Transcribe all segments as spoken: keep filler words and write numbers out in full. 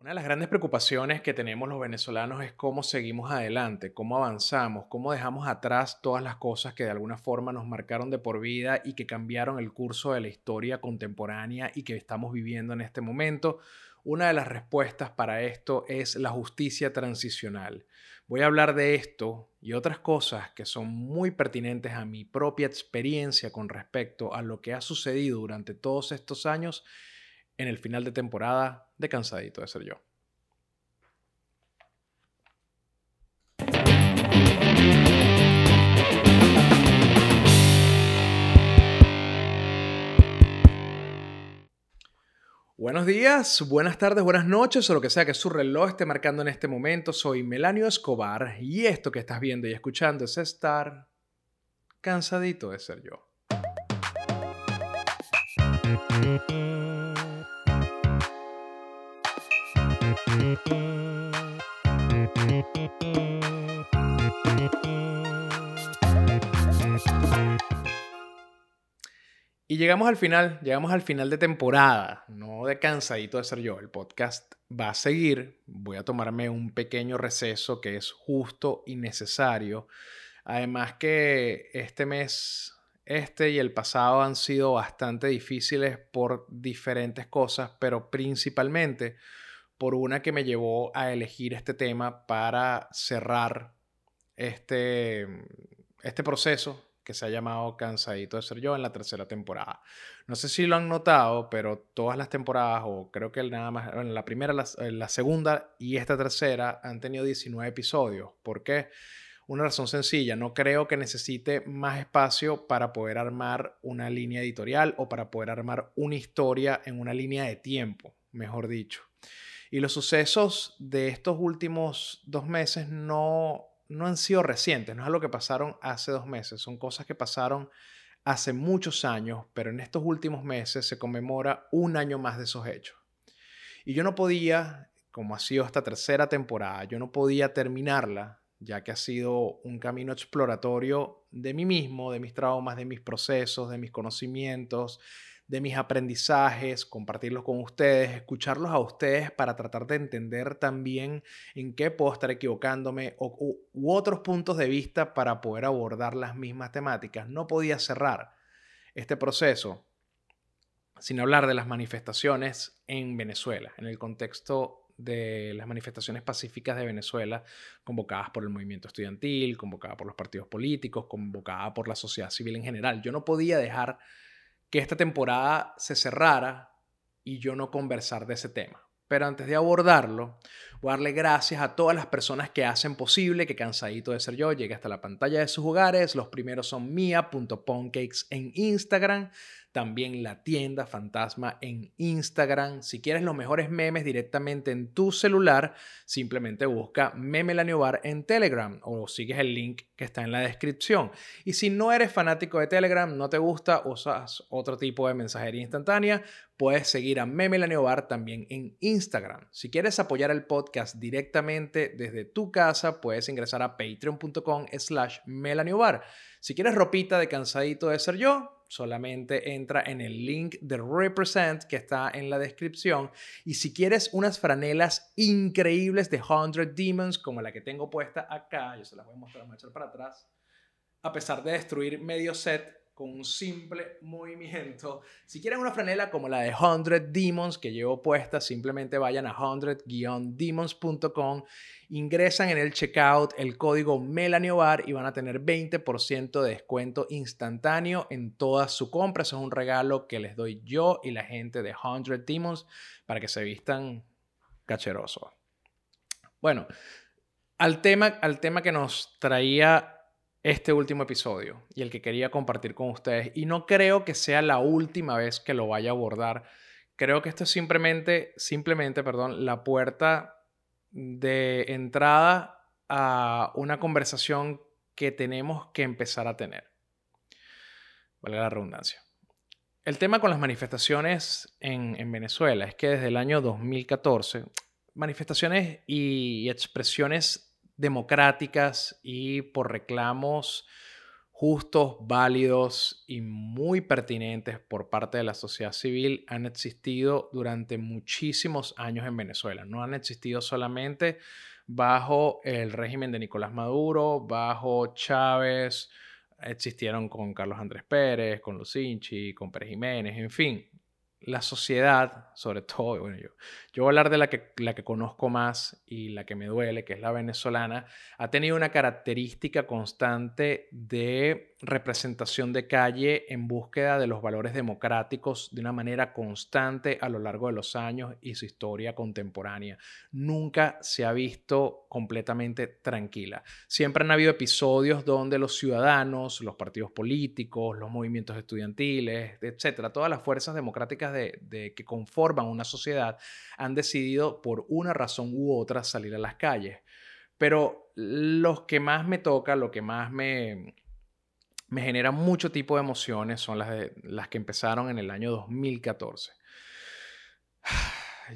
Una de las grandes preocupaciones que tenemos los venezolanos es cómo seguimos adelante, cómo avanzamos, cómo dejamos atrás todas las cosas que de alguna forma nos marcaron de por vida y que cambiaron el curso de la historia contemporánea y que estamos viviendo en este momento. Una de las respuestas para esto es la justicia transicional. Voy a hablar de esto y otras cosas que son muy pertinentes a mi propia experiencia con respecto a lo que ha sucedido durante todos estos años en el final de temporada de Cansadito de Ser Yo. Buenos días, buenas tardes, buenas noches, o lo que sea que su reloj esté marcando en este momento. Soy Melanio Escobar y esto que estás viendo y escuchando es estar cansadito de ser yo. Y llegamos al final, llegamos al final de temporada, no de Cansadito de Ser Yo. El podcast va a seguir, voy a tomarme un pequeño receso que es justo y necesario. Además que este mes, este y el pasado han sido bastante difíciles por diferentes cosas, pero principalmente por una que me llevó a elegir este tema para cerrar este, este proceso que se ha llamado Cansadito de Ser Yo en la tercera temporada. No sé si lo han notado, pero todas las temporadas, o creo que nada más, bueno, la primera, la, la segunda y esta tercera han tenido diecinueve episodios. ¿Por qué? Una razón sencilla, no creo que necesite más espacio para poder armar una línea editorial o para poder armar una historia en una línea de tiempo, mejor dicho. Y los sucesos de estos últimos dos meses no... no han sido recientes, no es algo que pasaron hace dos meses, son cosas que pasaron hace muchos años, pero en estos últimos meses se conmemora un año más de esos hechos. Y yo no podía, como ha sido esta tercera temporada, yo no podía terminarla, ya que ha sido un camino exploratorio de mí mismo, de mis traumas, de mis procesos, de mis conocimientos, de mis aprendizajes, compartirlos con ustedes, escucharlos a ustedes para tratar de entender también en qué puedo estar equivocándome o, u, u otros puntos de vista para poder abordar las mismas temáticas. No podía cerrar este proceso sin hablar de las manifestaciones en Venezuela, en el contexto de las manifestaciones pacíficas de Venezuela convocadas por el movimiento estudiantil, convocadas por los partidos políticos, convocadas por la sociedad civil en general. Yo no podía dejar que esta temporada se cerrara y yo no conversar de ese tema. Pero antes de abordarlo, voy a darle gracias a todas las personas que hacen posible que Cansadito de Ser Yo llegue hasta la pantalla de sus hogares. Los primeros son mia punto pancakes en Instagram, también La Tienda Fantasma en Instagram. Si quieres los mejores memes directamente en tu celular, simplemente busca Memelaniobar en Telegram o sigues el link que está en la descripción. Y si no eres fanático de Telegram, no te gusta, usas otro tipo de mensajería instantánea, puedes seguir a Memelaniobar también en Instagram. Si quieres apoyar el podcast directamente desde tu casa, puedes ingresar a patreon punto com slash melaniobar. Si quieres ropita de Cansadito de Ser Yo, solamente entra en el link de Represent que está en la descripción. Y si quieres unas franelas increíbles de Hundred Demons, como la que tengo puesta acá, yo se las voy a mostrar, me voy a echar para atrás, a pesar de destruir medio set con un simple movimiento. Si quieren una franela como la de Hundred Demons que llevo puesta, simplemente vayan a hundred demons punto com, ingresan en el checkout el código Melaniobar y van a tener veinte por ciento de descuento instantáneo en toda su compra. Eso es un regalo que les doy yo y la gente de Hundred Demons para que se vistan cacherosos. Bueno, al tema, al tema que nos traía este último episodio y el que quería compartir con ustedes, y no creo que sea la última vez que lo vaya a abordar. Creo que esto es simplemente, simplemente, perdón, la puerta de entrada a una conversación que tenemos que empezar a tener. Vale la redundancia. El tema con las manifestaciones en, en Venezuela es que desde el año dos mil catorce, manifestaciones y, y expresiones democráticas y por reclamos justos, válidos y muy pertinentes por parte de la sociedad civil han existido durante muchísimos años en Venezuela. No han existido solamente bajo el régimen de Nicolás Maduro, bajo Chávez, existieron con Carlos Andrés Pérez, con Lusinchi, con Pérez Jiménez, en fin. La sociedad, sobre todo, bueno, yo, yo voy a hablar de la que, la que conozco más y la que me duele, que es la venezolana, ha tenido una característica constante de representación de calle en búsqueda de los valores democráticos de una manera constante a lo largo de los años y su historia contemporánea. Nunca se ha visto completamente tranquila. Siempre han habido episodios donde los ciudadanos, los partidos políticos, los movimientos estudiantiles, etcétera, todas las fuerzas democráticas De, de que conforman una sociedad han decidido por una razón u otra salir a las calles. Pero los que más me toca, lo que más me, me genera mucho tipo de emociones son las, de, las que empezaron en el año dos mil catorce.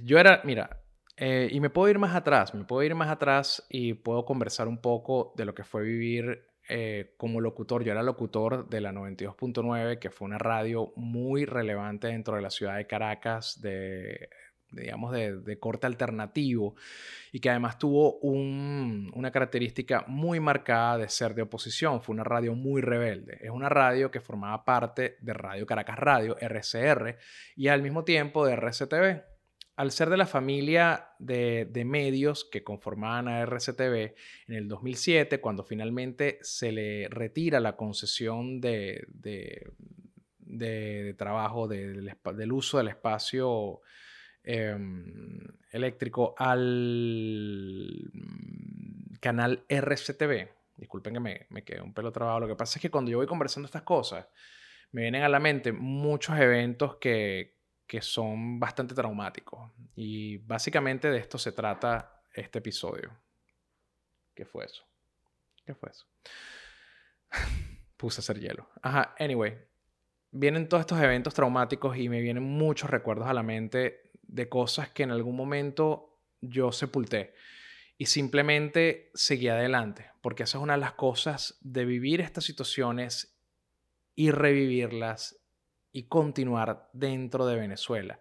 Yo era, mira, eh, y me puedo ir más atrás, me puedo ir más atrás y puedo conversar un poco de lo que fue vivir Eh, como locutor. Yo era locutor de la noventa y dos punto nueve, que fue una radio muy relevante dentro de la ciudad de Caracas, de, digamos, de, de corte alternativo, y que además tuvo un, una característica muy marcada de ser de oposición. Fue una radio muy rebelde. Es una radio que formaba parte de Radio Caracas Radio, R C R, y al mismo tiempo de R C T V. Al ser de la familia de, de medios que conformaban a R C T V, en el dos mil siete, cuando finalmente se le retira la concesión de, de, de, de trabajo de, del, del uso del espacio eh, eléctrico al canal R C T V. Disculpen que me, me quedé un pelo trabado. Lo que pasa es que cuando yo voy conversando estas cosas, me vienen a la mente muchos eventos que... que son bastante traumáticos. Y básicamente de esto se trata este episodio. ¿Qué fue eso? ¿Qué fue eso? Puse a hacer hielo. Ajá, anyway. Vienen todos estos eventos traumáticos y me vienen muchos recuerdos a la mente de cosas que en algún momento yo sepulté. Y simplemente seguí adelante. Porque esa es una de las cosas de vivir estas situaciones y revivirlas y continuar dentro de Venezuela,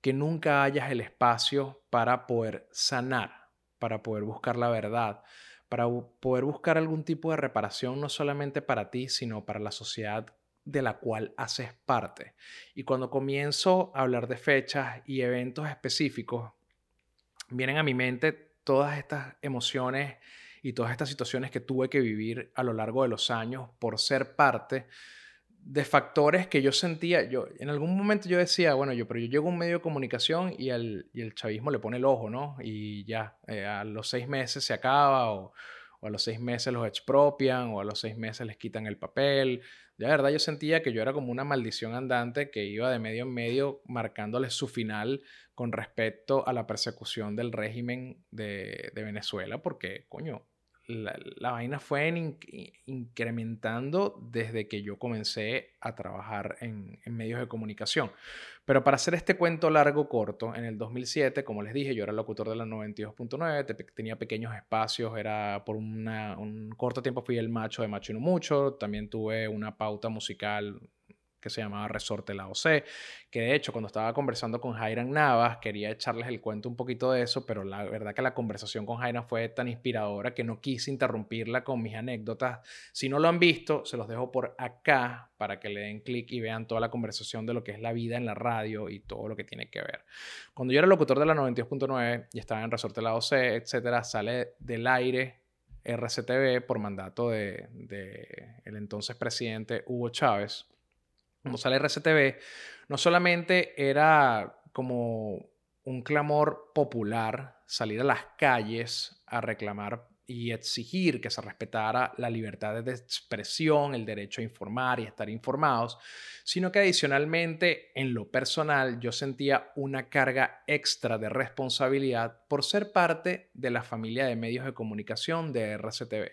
que nunca hayas el espacio para poder sanar, para poder buscar la verdad, para poder buscar algún tipo de reparación, no solamente para ti, sino para la sociedad de la cual haces parte. Y cuando comienzo a hablar de fechas y eventos específicos, vienen a mi mente todas estas emociones y todas estas situaciones que tuve que vivir a lo largo de los años por ser parte de factores que yo sentía. Yo en algún momento yo decía, bueno, yo pero yo llego a un medio de comunicación y el, y el chavismo le pone el ojo, ¿no? Y ya, eh, a los seis meses se acaba, o, o a los seis meses los expropian, o a los seis meses les quitan el papel. De verdad yo sentía que yo era como una maldición andante que iba de medio en medio marcándoles su final con respecto a la persecución del régimen de, de Venezuela, porque, coño, La, la vaina fue in, in, incrementando desde que yo comencé a trabajar en, en medios de comunicación. Pero para hacer este cuento largo corto, en el dos mil siete, como les dije, yo era locutor de la noventa y dos punto nueve, te, tenía pequeños espacios, era por una, un corto tiempo fui el macho de Macho y No Mucho, también tuve una pauta musical que se llamaba Resorte La O C, que de hecho cuando estaba conversando con Jairán Navas quería echarles el cuento un poquito de eso, pero la verdad que la conversación con Jairán fue tan inspiradora que no quise interrumpirla con mis anécdotas. Si no lo han visto, se los dejo por acá para que le den clic y vean toda la conversación de lo que es la vida en la radio y todo lo que tiene que ver. Cuando yo era locutor de la noventa y dos punto nueve y estaba en Resorte La O C, etcétera, sale del aire R C T V por mandato de, de el entonces presidente Hugo Chávez. Cuando sale R C T V, no solamente era como un clamor popular salir a las calles a reclamar y exigir que se respetara la libertad de expresión, el derecho a informar y estar informados, sino que adicionalmente, en lo personal, yo sentía una carga extra de responsabilidad por ser parte de la familia de medios de comunicación de R C T V.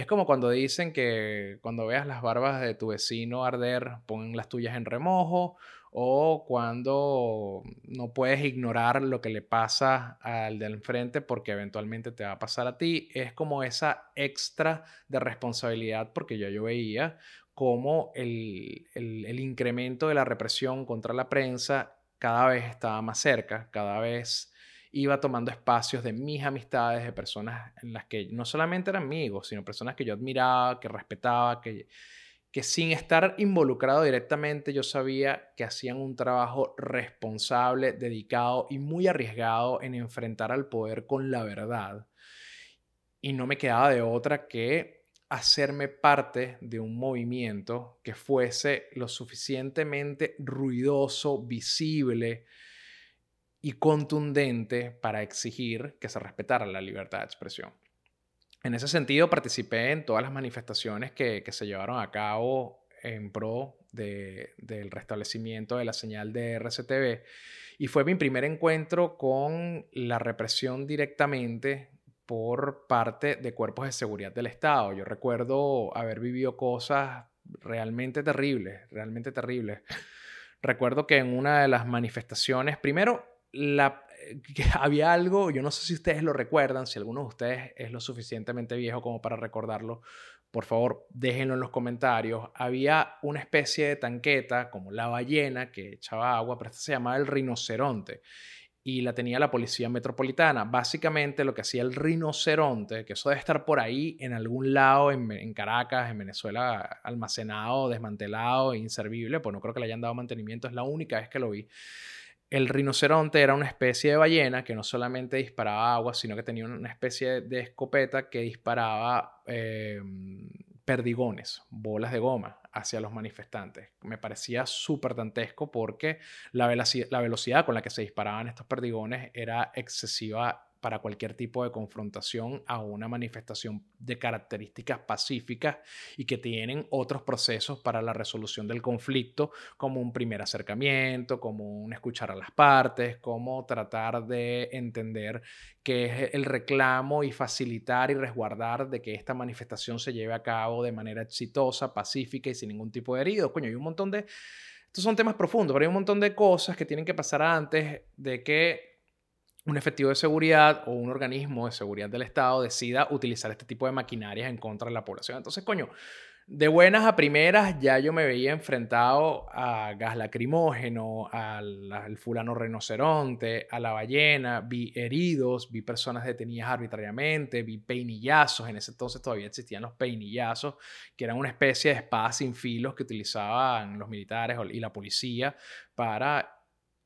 Es como cuando dicen que cuando veas las barbas de tu vecino arder, pon las tuyas en remojo, o cuando no puedes ignorar lo que le pasa al del enfrente porque eventualmente te va a pasar a ti. Es como esa extra de responsabilidad, porque ya yo veía cómo el, el, el incremento de la represión contra la prensa cada vez estaba más cerca, cada vez iba tomando espacios de mis amistades, de personas en las que no solamente eran amigos, sino personas que yo admiraba, que respetaba, que, que sin estar involucrado directamente yo sabía que hacían un trabajo responsable, dedicado y muy arriesgado en enfrentar al poder con la verdad. Y no me quedaba de otra que hacerme parte de un movimiento que fuese lo suficientemente ruidoso, visible y contundente para exigir que se respetara la libertad de expresión. En ese sentido, participé en todas las manifestaciones que, que se llevaron a cabo en pro de, del restablecimiento de la señal de R C T V, y fue mi primer encuentro con la represión directamente por parte de cuerpos de seguridad del Estado. Yo recuerdo haber vivido cosas realmente terribles, realmente terribles. Recuerdo que en una de las manifestaciones, primero, La, que había algo, yo no sé si ustedes lo recuerdan, si alguno de ustedes es lo suficientemente viejo como para recordarlo, por favor déjenlo en los comentarios. Había una especie de tanqueta como la ballena que echaba agua, pero esta se llamaba el rinoceronte y la tenía la Policía Metropolitana. Básicamente lo que hacía el rinoceronte, que eso debe estar por ahí en algún lado en, en Caracas, en Venezuela, almacenado, desmantelado, inservible, pues no creo que le hayan dado mantenimiento, es la única vez que lo vi. El rinoceronte era una especie de ballena que no solamente disparaba agua, sino que tenía una especie de escopeta que disparaba eh, perdigones, bolas de goma hacia los manifestantes. Me parecía súper dantesco porque la, velaci- la velocidad con la que se disparaban estos perdigones era excesiva para cualquier tipo de confrontación a una manifestación de características pacíficas y que tienen otros procesos para la resolución del conflicto, como un primer acercamiento, como un escuchar a las partes, como tratar de entender qué es el reclamo y facilitar y resguardar de que esta manifestación se lleve a cabo de manera exitosa, pacífica y sin ningún tipo de heridos. Coño, hay un montón de... Estos son temas profundos, pero hay un montón de cosas que tienen que pasar antes de que un efectivo de seguridad o un organismo de seguridad del Estado decida utilizar este tipo de maquinarias en contra de la población. Entonces, coño, de buenas a primeras ya yo me veía enfrentado a gas lacrimógeno, al, al fulano rinoceronte, a la ballena, vi heridos, vi personas detenidas arbitrariamente, vi peinillazos. En ese entonces todavía existían los peinillazos, que eran una especie de espadas sin filos que utilizaban los militares y la policía para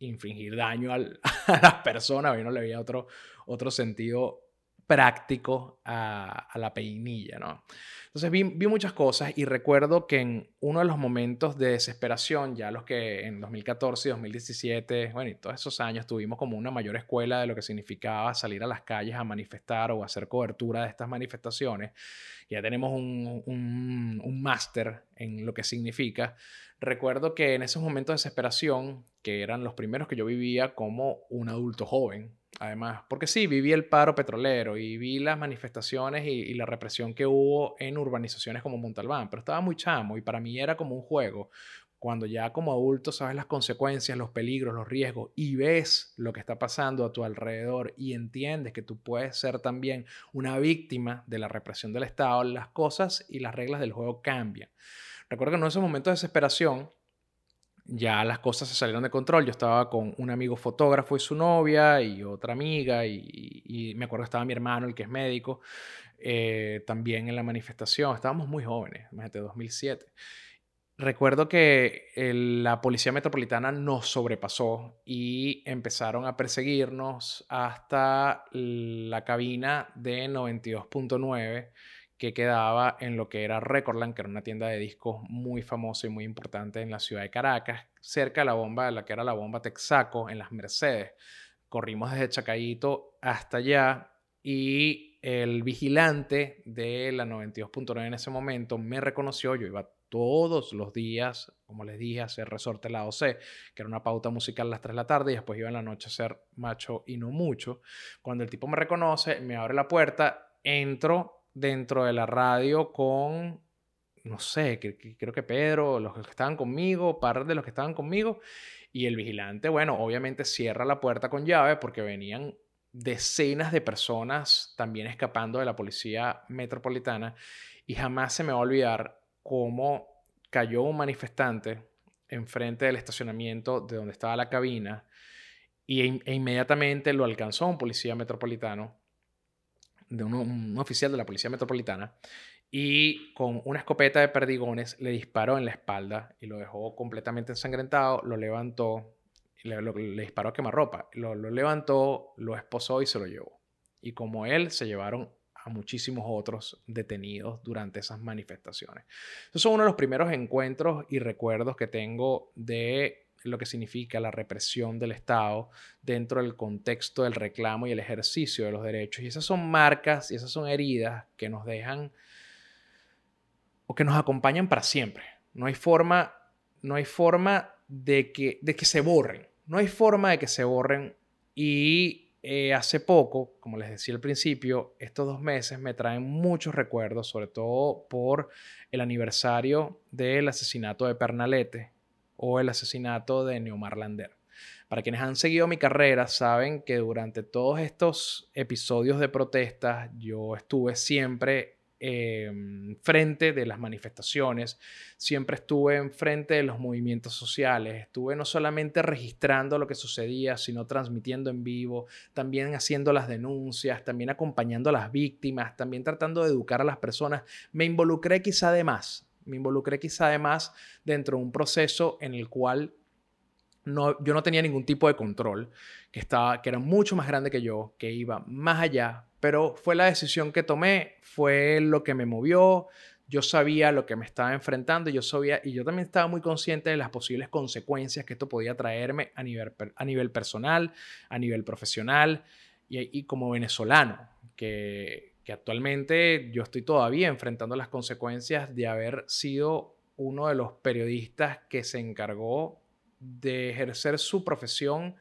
infringir daño al, a las personas. Yo no le veía otro, otro sentido práctico a, a la peinilla, ¿no? Entonces vi, vi muchas cosas y recuerdo que en uno de los momentos de desesperación, ya los que en dos mil catorce y dos mil diecisiete, bueno, y todos esos años tuvimos como una mayor escuela de lo que significaba salir a las calles a manifestar o hacer cobertura de estas manifestaciones. Ya tenemos un, un, un máster en lo que significa. Recuerdo que en esos momentos de desesperación, que eran los primeros que yo vivía como un adulto joven, además, porque sí, viví el paro petrolero y vi las manifestaciones y, y la represión que hubo en urbanizaciones como Montalbán, pero estaba muy chamo y para mí era como un juego. Cuando ya como adulto sabes las consecuencias, los peligros, los riesgos y ves lo que está pasando a tu alrededor y entiendes que tú puedes ser también una víctima de la represión del Estado, las cosas y las reglas del juego cambian. Recuerdo que en esos momentos de desesperación ya las cosas se salieron de control. Yo estaba con un amigo fotógrafo y su novia y otra amiga y, y me acuerdo que estaba mi hermano, el que es médico, eh, también en la manifestación. Estábamos muy jóvenes, imagínate, dos mil siete. Recuerdo que el, la Policía Metropolitana nos sobrepasó y empezaron a perseguirnos hasta la cabina de noventa y dos punto nueve que quedaba en lo que era Recordland, que era una tienda de discos muy famosa y muy importante en la ciudad de Caracas, cerca de la bomba, de la que era la bomba Texaco, en las Mercedes. Corrimos desde Chacaíto hasta allá y el vigilante de la noventa y dos punto nueve en ese momento me reconoció. Yo iba todos los días, como les dije, a hacer Resorte Lado C, que era una pauta musical a las tres de la tarde y después iba en la noche a hacer Macho y No Mucho. Cuando el tipo me reconoce, me abre la puerta, entro dentro de la radio con, no sé, que, que, creo que Pedro, los que estaban conmigo, par de los que estaban conmigo, Y el vigilante, bueno, obviamente cierra la puerta con llave porque venían decenas de personas también escapando de la policía metropolitana. Y jamás se me va a olvidar cómo cayó un manifestante enfrente del estacionamiento de donde estaba la cabina y in- e inmediatamente lo alcanzó un policía metropolitano, de un, un oficial de la policía metropolitana, y con una escopeta de perdigones le disparó en la espalda y lo dejó completamente ensangrentado, lo levantó, le, lo, le disparó a quemarropa, lo, lo levantó, lo esposó y se lo llevó. Y como él, se llevaron a muchísimos otros detenidos durante esas manifestaciones. Esos son uno de los primeros encuentros y recuerdos que tengo de lo que significa la represión del Estado dentro del contexto del reclamo y el ejercicio de los derechos. Y esas son marcas y esas son heridas que nos dejan o que nos acompañan para siempre. No hay forma, no hay forma de que, de que se borren. No hay forma de que se borren. Y eh, hace poco, como les decía al principio, estos dos meses me traen muchos recuerdos, sobre todo por el aniversario del asesinato de Pernalete o el asesinato de Neomar Lander. Para quienes han seguido mi carrera saben que durante todos estos episodios de protestas yo estuve siempre Eh, frente de las manifestaciones, siempre estuve enfrente de los movimientos sociales, estuve no solamente registrando lo que sucedía, sino transmitiendo en vivo, también haciendo las denuncias, también acompañando a las víctimas, también tratando de educar a las personas. Me involucré quizá de más, me involucré quizá de más dentro de un proceso en el cual No, yo no tenía ningún tipo de control, que, estaba, que era mucho más grande que yo, que iba más allá, pero fue la decisión que tomé, fue lo que me movió, yo sabía lo que me estaba enfrentando, yo sabía, y yo también estaba muy consciente de las posibles consecuencias que esto podía traerme a nivel, a nivel personal, a nivel profesional y, y como venezolano, que, que actualmente yo estoy todavía enfrentando las consecuencias de haber sido uno de los periodistas que se encargó de ejercer su profesión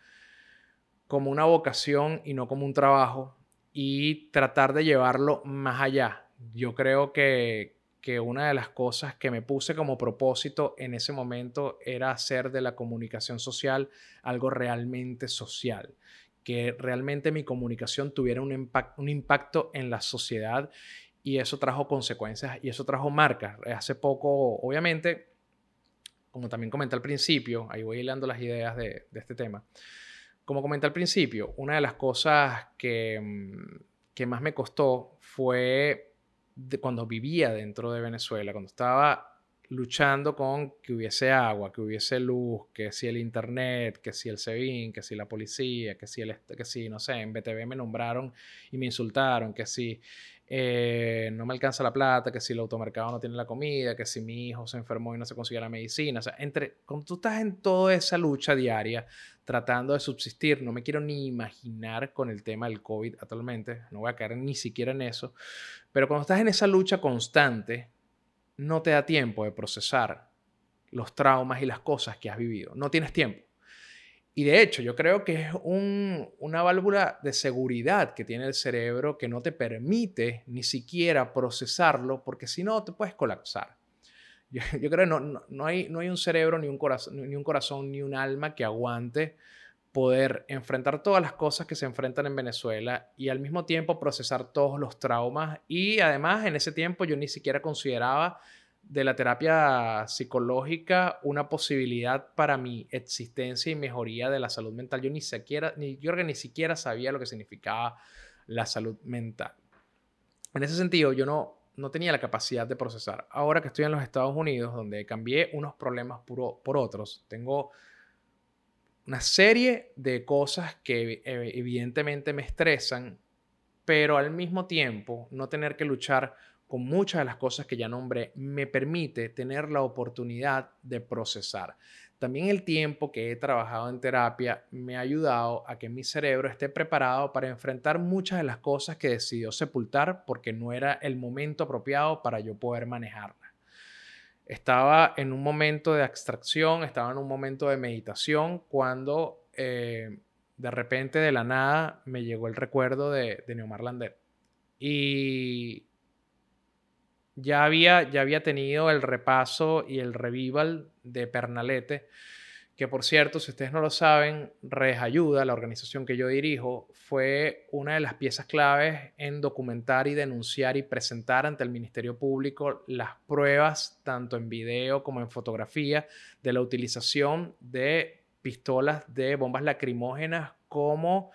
como una vocación y no como un trabajo y tratar de llevarlo más allá. Yo creo que, que una de las cosas que me puse como propósito en ese momento era hacer de la comunicación social algo realmente social, que realmente mi comunicación tuviera un, impact, un impacto en la sociedad, y eso trajo consecuencias y eso trajo marcas. Hace poco, obviamente, como también comenté al principio, ahí voy hilando las ideas de, de este tema. Como comenté al principio, una de las cosas que, que más me costó fue de, cuando vivía dentro de Venezuela, cuando estaba luchando con que hubiese agua, que hubiese luz, que si el internet, que si el SEBIN, que si la policía, que si, el, que si no sé, en B T V me nombraron y me insultaron, que si eh, no me alcanza la plata, que si el automercado no tiene la comida, que si mi hijo se enfermó y no se consigue la medicina. O sea, entre, cuando tú estás en toda esa lucha diaria tratando de subsistir, no me quiero ni imaginar con el tema del COVID actualmente, no voy a caer ni siquiera en eso, pero cuando estás en esa lucha constante, no te da tiempo de procesar los traumas y las cosas que has vivido. No tienes tiempo. Y de hecho, yo creo que es un, una válvula de seguridad que tiene el cerebro que no te permite ni siquiera procesarlo, porque si no, te puedes colapsar. Yo, yo creo que no, no, no, hay, no hay un cerebro, ni un, corazón, ni un corazón, ni un alma que aguante poder enfrentar todas las cosas que se enfrentan en Venezuela y al mismo tiempo procesar todos los traumas. Y además, en ese tiempo yo ni siquiera consideraba de la terapia psicológica una posibilidad para mi existencia y mejoría de la salud mental. Yo ni siquiera, ni, yo ni siquiera sabía lo que significaba la salud mental. En ese sentido, yo no, no tenía la capacidad de procesar. Ahora que estoy en los Estados Unidos, donde cambié unos problemas por, por otros, tengo una serie de cosas que evidentemente me estresan, pero al mismo tiempo no tener que luchar con muchas de las cosas que ya nombré me permite tener la oportunidad de procesar. También el tiempo que he trabajado en terapia me ha ayudado a que mi cerebro esté preparado para enfrentar muchas de las cosas que decidió sepultar porque no era el momento apropiado para yo poder manejarlas. Estaba en un momento de abstracción, estaba en un momento de meditación cuando eh, de repente de la nada me llegó el recuerdo de, de Neomar Lander. Y ya había, ya había tenido el repaso y el revival de Pernalete, que por cierto, si ustedes no lo saben, Resayuda, la organización que yo dirijo, fue una de las piezas claves en documentar y denunciar y presentar ante el Ministerio Público las pruebas, tanto en video como en fotografía, de la utilización de pistolas de bombas lacrimógenas como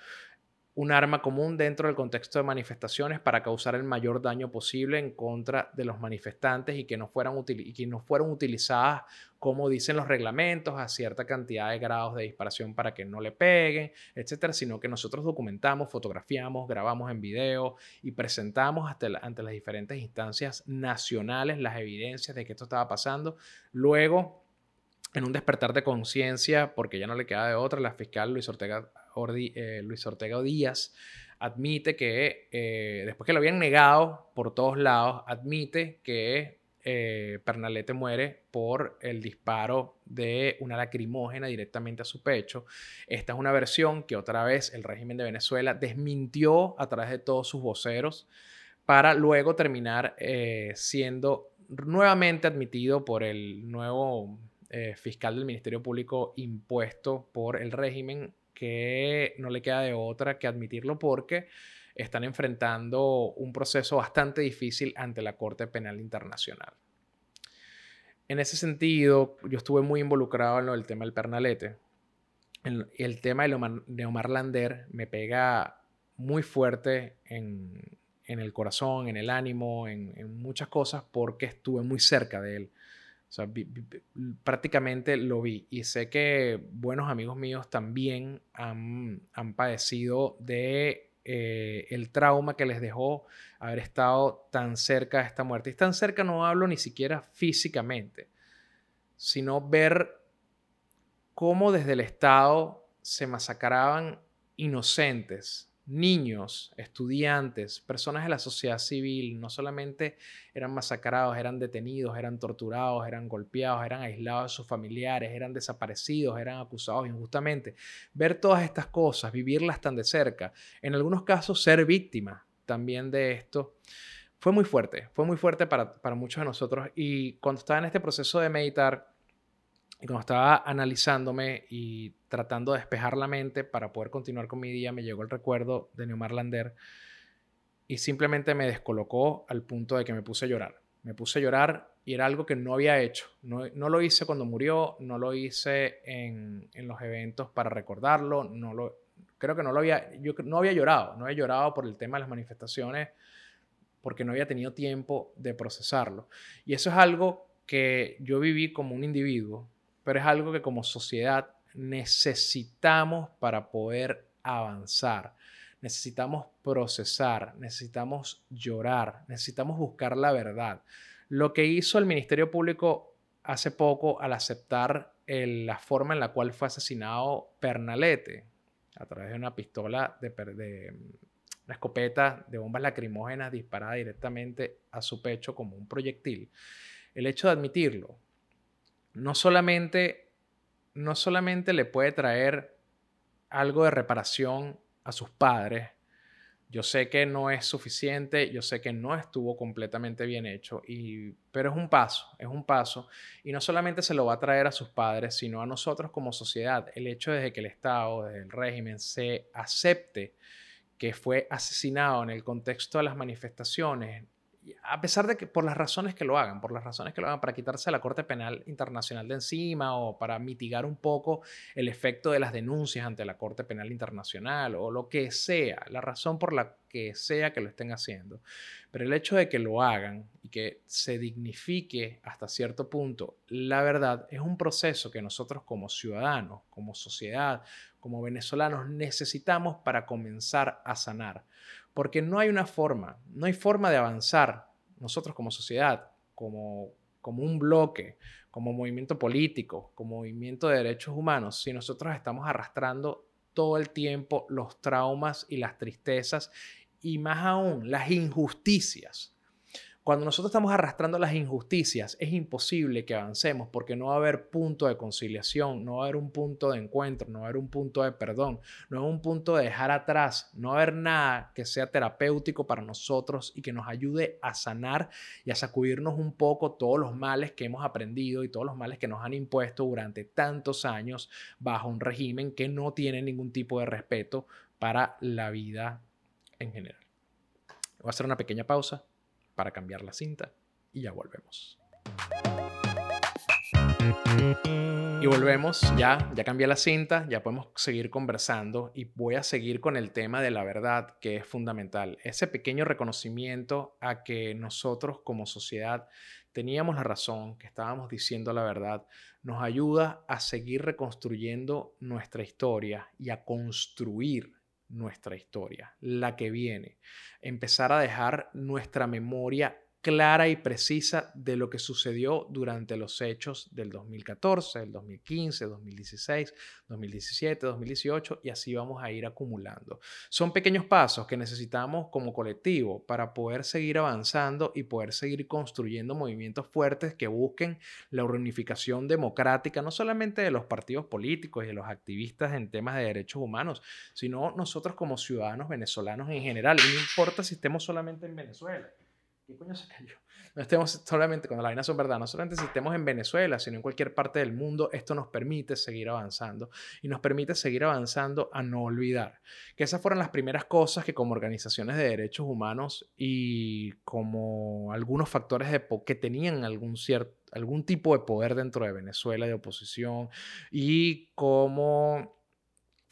un arma común dentro del contexto de manifestaciones para causar el mayor daño posible en contra de los manifestantes y que no fueran, util- y que no fueran utilizadas, como dicen los reglamentos, a cierta cantidad de grados de disparación para que no le peguen, etcétera, sino que nosotros documentamos, fotografiamos, grabamos en video y presentamos hasta la, ante las diferentes instancias nacionales las evidencias de que esto estaba pasando. Luego, en un despertar de conciencia, porque ya no le queda de otra, la fiscal Luis Ortega, Ordi, eh, Luis Ortega Díaz admite que, eh, después que lo habían negado por todos lados, admite que eh, Pernalete muere por el disparo de una lacrimógena directamente a su pecho. Esta es una versión que otra vez el régimen de Venezuela desmintió a través de todos sus voceros para luego terminar eh, siendo nuevamente admitido por el nuevo... Eh, fiscal del Ministerio Público impuesto por el régimen, que no le queda de otra que admitirlo porque están enfrentando un proceso bastante difícil ante la Corte Penal Internacional. En ese sentido, yo estuve muy involucrado en lo del tema del Pernalete. El, el tema de Neomar Lander me pega muy fuerte en, en el corazón, en el ánimo, en, en muchas cosas, porque estuve muy cerca de él. O sea, vi, vi, prácticamente lo vi, y sé que buenos amigos míos también han, han padecido de eh, el trauma que les dejó haber estado tan cerca de esta muerte. Y tan cerca no hablo ni siquiera físicamente, sino ver cómo desde el Estado se masacraban inocentes, niños, estudiantes, personas de la sociedad civil. No solamente eran masacrados, eran detenidos, eran torturados, eran golpeados, eran aislados de sus familiares, eran desaparecidos, eran acusados injustamente. Ver todas estas cosas, vivirlas tan de cerca, en algunos casos ser víctimas también de esto, fue muy fuerte, fue muy fuerte para, para muchos de nosotros. Y cuando estaba en este proceso de meditar, y cuando estaba analizándome y tratando de despejar la mente para poder continuar con mi día, me llegó el recuerdo de Neomar Lander y simplemente me descolocó al punto de que me puse a llorar. Me puse a llorar y era algo que no había hecho. No, no lo hice cuando murió, no lo hice en, en los eventos para recordarlo. No lo, creo que no lo había... Yo no había llorado. No había llorado por el tema de las manifestaciones porque no había tenido tiempo de procesarlo. Y eso es algo que yo viví como un individuo, pero es algo que como sociedad necesitamos para poder avanzar. Necesitamos procesar, necesitamos llorar, necesitamos buscar la verdad. Lo que hizo el Ministerio Público hace poco al aceptar el, la forma en la cual fue asesinado Pernalete, a través de una pistola, de, de una escopeta de bombas lacrimógenas disparada directamente a su pecho como un proyectil. El hecho de admitirlo, No solamente, no solamente le puede traer algo de reparación a sus padres. Yo sé que no es suficiente, yo sé que no estuvo completamente bien hecho, y, pero es un paso, es un paso. Y no solamente se lo va a traer a sus padres, sino a nosotros como sociedad. El hecho de que el Estado, desde el régimen, se acepte que fue asesinado en el contexto de las manifestaciones, a pesar de que por las razones que lo hagan, por las razones que lo hagan para quitarse la Corte Penal Internacional de encima o para mitigar un poco el efecto de las denuncias ante la Corte Penal Internacional o lo que sea, la razón por la que sea que lo estén haciendo. Pero el hecho de que lo hagan y que se dignifique hasta cierto punto la verdad es un proceso que nosotros como ciudadanos, como sociedad, como venezolanos necesitamos para comenzar a sanar. Porque no hay una forma, no hay forma de avanzar nosotros como sociedad, como, como un bloque, como movimiento político, como movimiento de derechos humanos, si nosotros estamos arrastrando todo el tiempo los traumas y las tristezas y más aún las injusticias. Cuando nosotros estamos arrastrando las injusticias, es imposible que avancemos porque no va a haber punto de conciliación, no va a haber un punto de encuentro, no va a haber un punto de perdón, no va a haber un punto de dejar atrás, no va a haber nada que sea terapéutico para nosotros y que nos ayude a sanar y a sacudirnos un poco todos los males que hemos aprendido y todos los males que nos han impuesto durante tantos años bajo un régimen que no tiene ningún tipo de respeto para la vida en general. Voy a hacer una pequeña pausa para cambiar la cinta y ya volvemos. Y volvemos, ya, ya cambié la cinta, ya podemos seguir conversando y voy a seguir con el tema de la verdad, que es fundamental. Ese pequeño reconocimiento a que nosotros como sociedad teníamos la razón, que estábamos diciendo la verdad, nos ayuda a seguir reconstruyendo nuestra historia y a construir nuestra historia, la que viene. Empezar a dejar nuestra memoria clara y precisa de lo que sucedió durante los hechos del dos mil catorce, del dos mil quince, dos mil dieciséis, dos mil diecisiete, dos mil dieciocho, y así vamos a ir acumulando. Son pequeños pasos que necesitamos como colectivo para poder seguir avanzando y poder seguir construyendo movimientos fuertes que busquen la reunificación democrática, no solamente de los partidos políticos y de los activistas en temas de derechos humanos, sino nosotros como ciudadanos venezolanos en general. Y no importa si estemos solamente en Venezuela. ¿Qué coño se cayó? No estemos solamente, cuando las vainas son verdad, no solamente si estemos en Venezuela, sino en cualquier parte del mundo, esto nos permite seguir avanzando y nos permite seguir avanzando a no olvidar. Que esas fueron las primeras cosas que como organizaciones de derechos humanos y como algunos factores de po- que tenían algún cierto, algún tipo de poder dentro de Venezuela, de oposición, y como...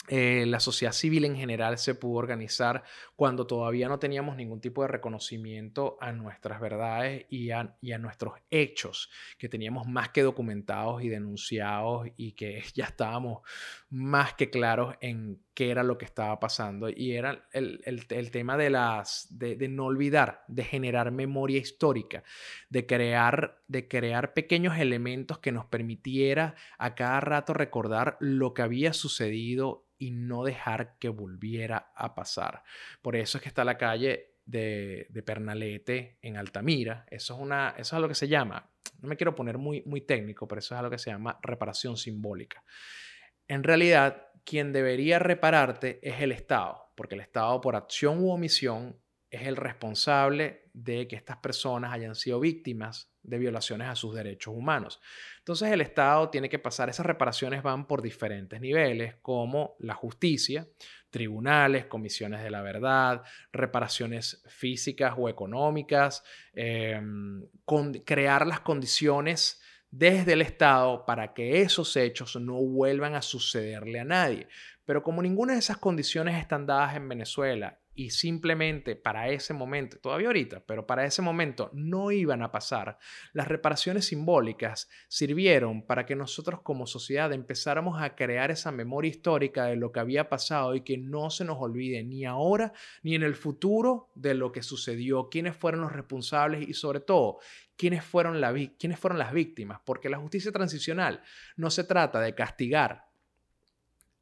Eh, la sociedad civil en general se pudo organizar cuando todavía no teníamos ningún tipo de reconocimiento a nuestras verdades y a, y a nuestros hechos que teníamos más que documentados y denunciados y que ya estábamos más que claros en qué era lo que estaba pasando. Y era el, el, el tema de, las, de, de no olvidar, de generar memoria histórica, de crear, de crear pequeños elementos que nos permitiera a cada rato recordar lo que había sucedido y no dejar que volviera a pasar. Por eso es que está la calle de, de Pernalete en Altamira. Eso es, una, eso es lo que se llama, no me quiero poner muy, muy técnico, pero eso es lo que se llama reparación simbólica. En realidad, quien debería repararte es el Estado, porque el Estado, por acción u omisión, es el responsable de que estas personas hayan sido víctimas de violaciones a sus derechos humanos. Entonces el Estado tiene que pasar, esas reparaciones van por diferentes niveles, como la justicia, tribunales, comisiones de la verdad, reparaciones físicas o económicas, eh, con, crear las condiciones desde el Estado para que esos hechos no vuelvan a sucederle a nadie. Pero como ninguna de esas condiciones están dadas en Venezuela, y simplemente para ese momento, todavía ahorita, pero para ese momento no iban a pasar, las reparaciones simbólicas sirvieron para que nosotros como sociedad empezáramos a crear esa memoria histórica de lo que había pasado y que no se nos olvide ni ahora ni en el futuro de lo que sucedió, quiénes fueron los responsables y sobre todo, quiénes fueron, la vi- quiénes fueron las víctimas. Porque la justicia transicional no se trata de castigar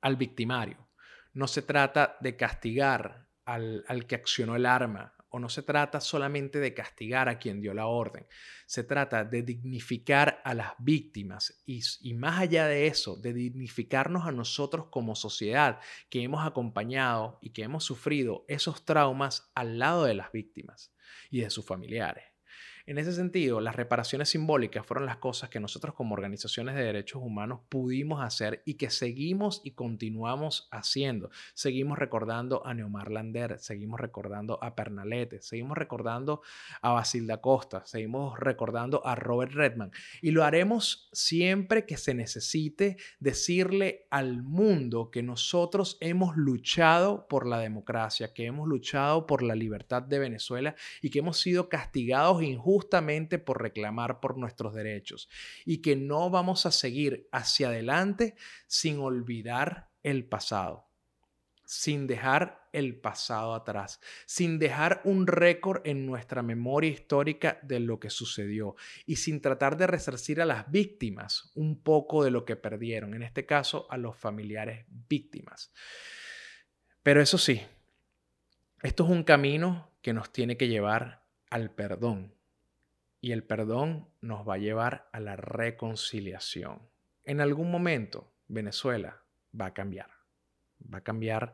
al victimario, no se trata de castigar Al, al que accionó el arma, o no se trata solamente de castigar a quien dio la orden, se trata de dignificar a las víctimas y, y más allá de eso, de dignificarnos a nosotros como sociedad que hemos acompañado y que hemos sufrido esos traumas al lado de las víctimas y de sus familiares. En ese sentido, las reparaciones simbólicas fueron las cosas que nosotros como organizaciones de derechos humanos pudimos hacer y que seguimos y continuamos haciendo. Seguimos recordando a Neomar Lander, seguimos recordando a Pernalete, seguimos recordando a Basilda Costa, seguimos recordando a Robert Redman. Y lo haremos siempre que se necesite decirle al mundo que nosotros hemos luchado por la democracia, que hemos luchado por la libertad de Venezuela y que hemos sido castigados injustamente justamente por reclamar por nuestros derechos y que no vamos a seguir hacia adelante sin olvidar el pasado, sin dejar el pasado atrás, sin dejar un récord en nuestra memoria histórica de lo que sucedió y sin tratar de resarcir a las víctimas un poco de lo que perdieron, en este caso a los familiares víctimas. Pero eso sí, esto es un camino que nos tiene que llevar al perdón. Y el perdón nos va a llevar a la reconciliación. En algún momento, Venezuela va a cambiar. Va a cambiar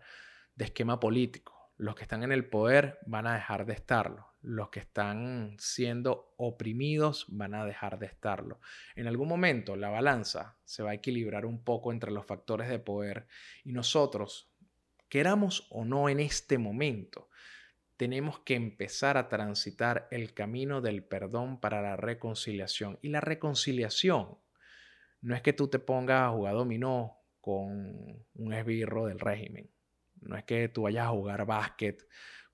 de esquema político. Los que están en el poder van a dejar de estarlo. Los que están siendo oprimidos van a dejar de estarlo. En algún momento, la balanza se va a equilibrar un poco entre los factores de poder. Y nosotros, queramos o no en este momento, tenemos que empezar a transitar el camino del perdón para la reconciliación. Y la reconciliación no es que tú te pongas a jugar dominó con un esbirro del régimen. No es que tú vayas a jugar básquet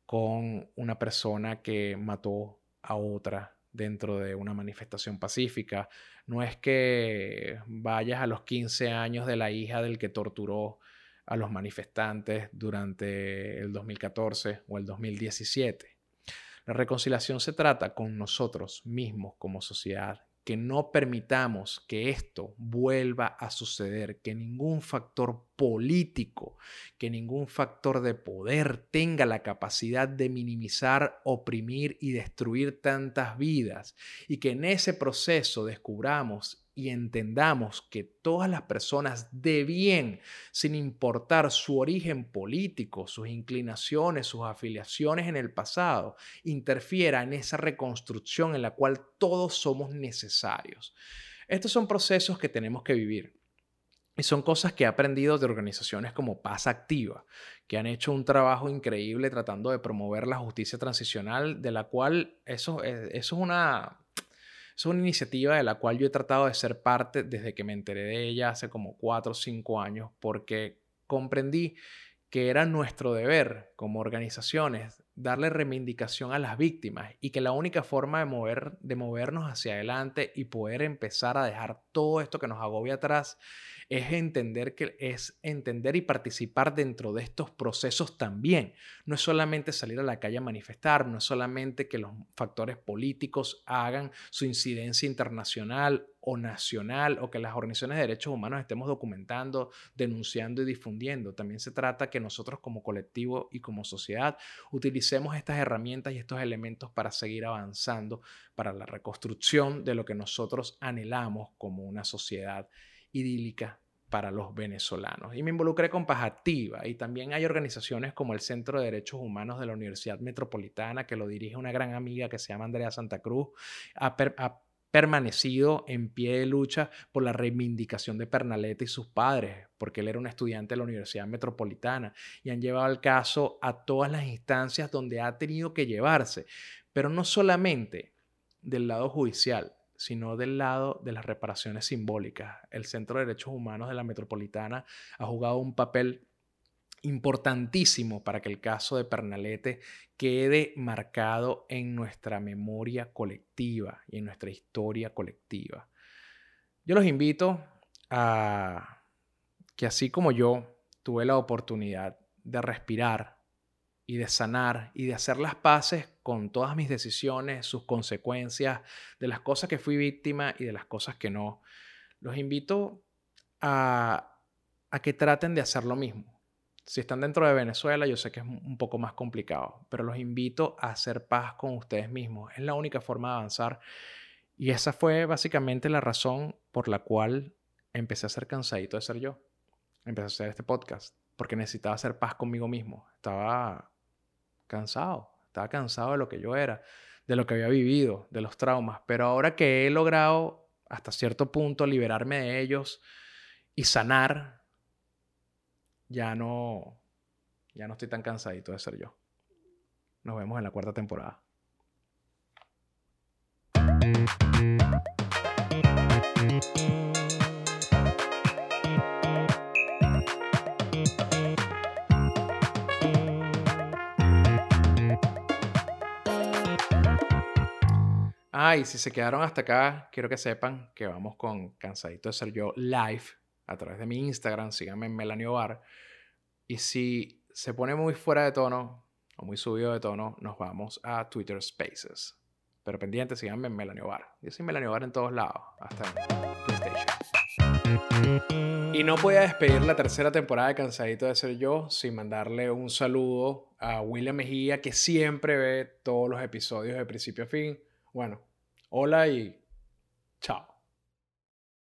con una persona que mató a otra dentro de una manifestación pacífica. No es que vayas a los quince años de la hija del que torturó a los manifestantes durante el dos mil catorce o el dos mil diecisiete. La reconciliación se trata con nosotros mismos como sociedad, que no permitamos que esto vuelva a suceder, que ningún factor político, que ningún factor de poder tenga la capacidad de minimizar, oprimir y destruir tantas vidas, y que en ese proceso descubramos y entendamos que todas las personas de bien, sin importar su origen político, sus inclinaciones, sus afiliaciones en el pasado, interfiera en esa reconstrucción en la cual todos somos necesarios. Estos son procesos que tenemos que vivir. Y son cosas que he aprendido de organizaciones como Paz Activa, que han hecho un trabajo increíble tratando de promover la justicia transicional, de la cual eso, eso es una... Es una iniciativa de la cual yo he tratado de ser parte desde que me enteré de ella hace como cuatro o cinco años, porque comprendí que era nuestro deber como organizaciones darle reivindicación a las víctimas y que la única forma de, mover, de movernos hacia adelante y poder empezar a dejar todo esto que nos agobia atrás es entender, que, es entender y participar dentro de estos procesos también. No es solamente salir a la calle a manifestar, no es solamente que los factores políticos hagan su incidencia internacional o nacional, o que las organizaciones de derechos humanos estemos documentando, denunciando y difundiendo. También se trata que nosotros como colectivo y como sociedad utilicemos estas herramientas y estos elementos para seguir avanzando para la reconstrucción de lo que nosotros anhelamos como una sociedad idílica para los venezolanos. Y me involucré con Paz Activa, y también hay organizaciones como el Centro de Derechos Humanos de la Universidad Metropolitana, que lo dirige una gran amiga que se llama Andrea Santa Cruz, a, per, a permanecido en pie de lucha por la reivindicación de Pernalete y sus padres, porque él era un estudiante de la Universidad Metropolitana, y han llevado el caso a todas las instancias donde ha tenido que llevarse, pero no solamente del lado judicial, sino del lado de las reparaciones simbólicas. El Centro de Derechos Humanos de la Metropolitana ha jugado un papel importantísimo para que el caso de Pernalete quede marcado en nuestra memoria colectiva y en nuestra historia colectiva. Yo los invito a que, así como yo tuve la oportunidad de respirar y de sanar y de hacer las paces con todas mis decisiones, sus consecuencias, de las cosas que fui víctima y de las cosas que no, los invito a, a que traten de hacer lo mismo. Si están dentro de Venezuela, yo sé que es un poco más complicado, pero los invito a hacer paz con ustedes mismos. Es la única forma de avanzar. Y esa fue básicamente la razón por la cual empecé a ser cansadito de ser yo. Empecé a hacer este podcast porque necesitaba hacer paz conmigo mismo. Estaba cansado, estaba cansado de lo que yo era, de lo que había vivido, de los traumas. Pero ahora que he logrado hasta cierto punto liberarme de ellos y sanar, Ya no, ya no estoy tan cansadito de ser yo. Nos vemos en la cuarta temporada. Ah, y si se quedaron hasta acá, quiero que sepan que vamos con Cansadito de Ser Yo Live a través de mi Instagram. Síganme en Melaniobar. Y si se pone muy fuera de tono o muy subido de tono, nos vamos a Twitter Spaces. Pero pendiente, síganme en Melaniobar. Yo soy Melaniobar en todos lados, hasta en PlayStation. Y no podía despedir la tercera temporada de Cansadito de Ser Yo sin mandarle un saludo a William Mejía, que siempre ve todos los episodios de principio a fin. Bueno, Hola y chao.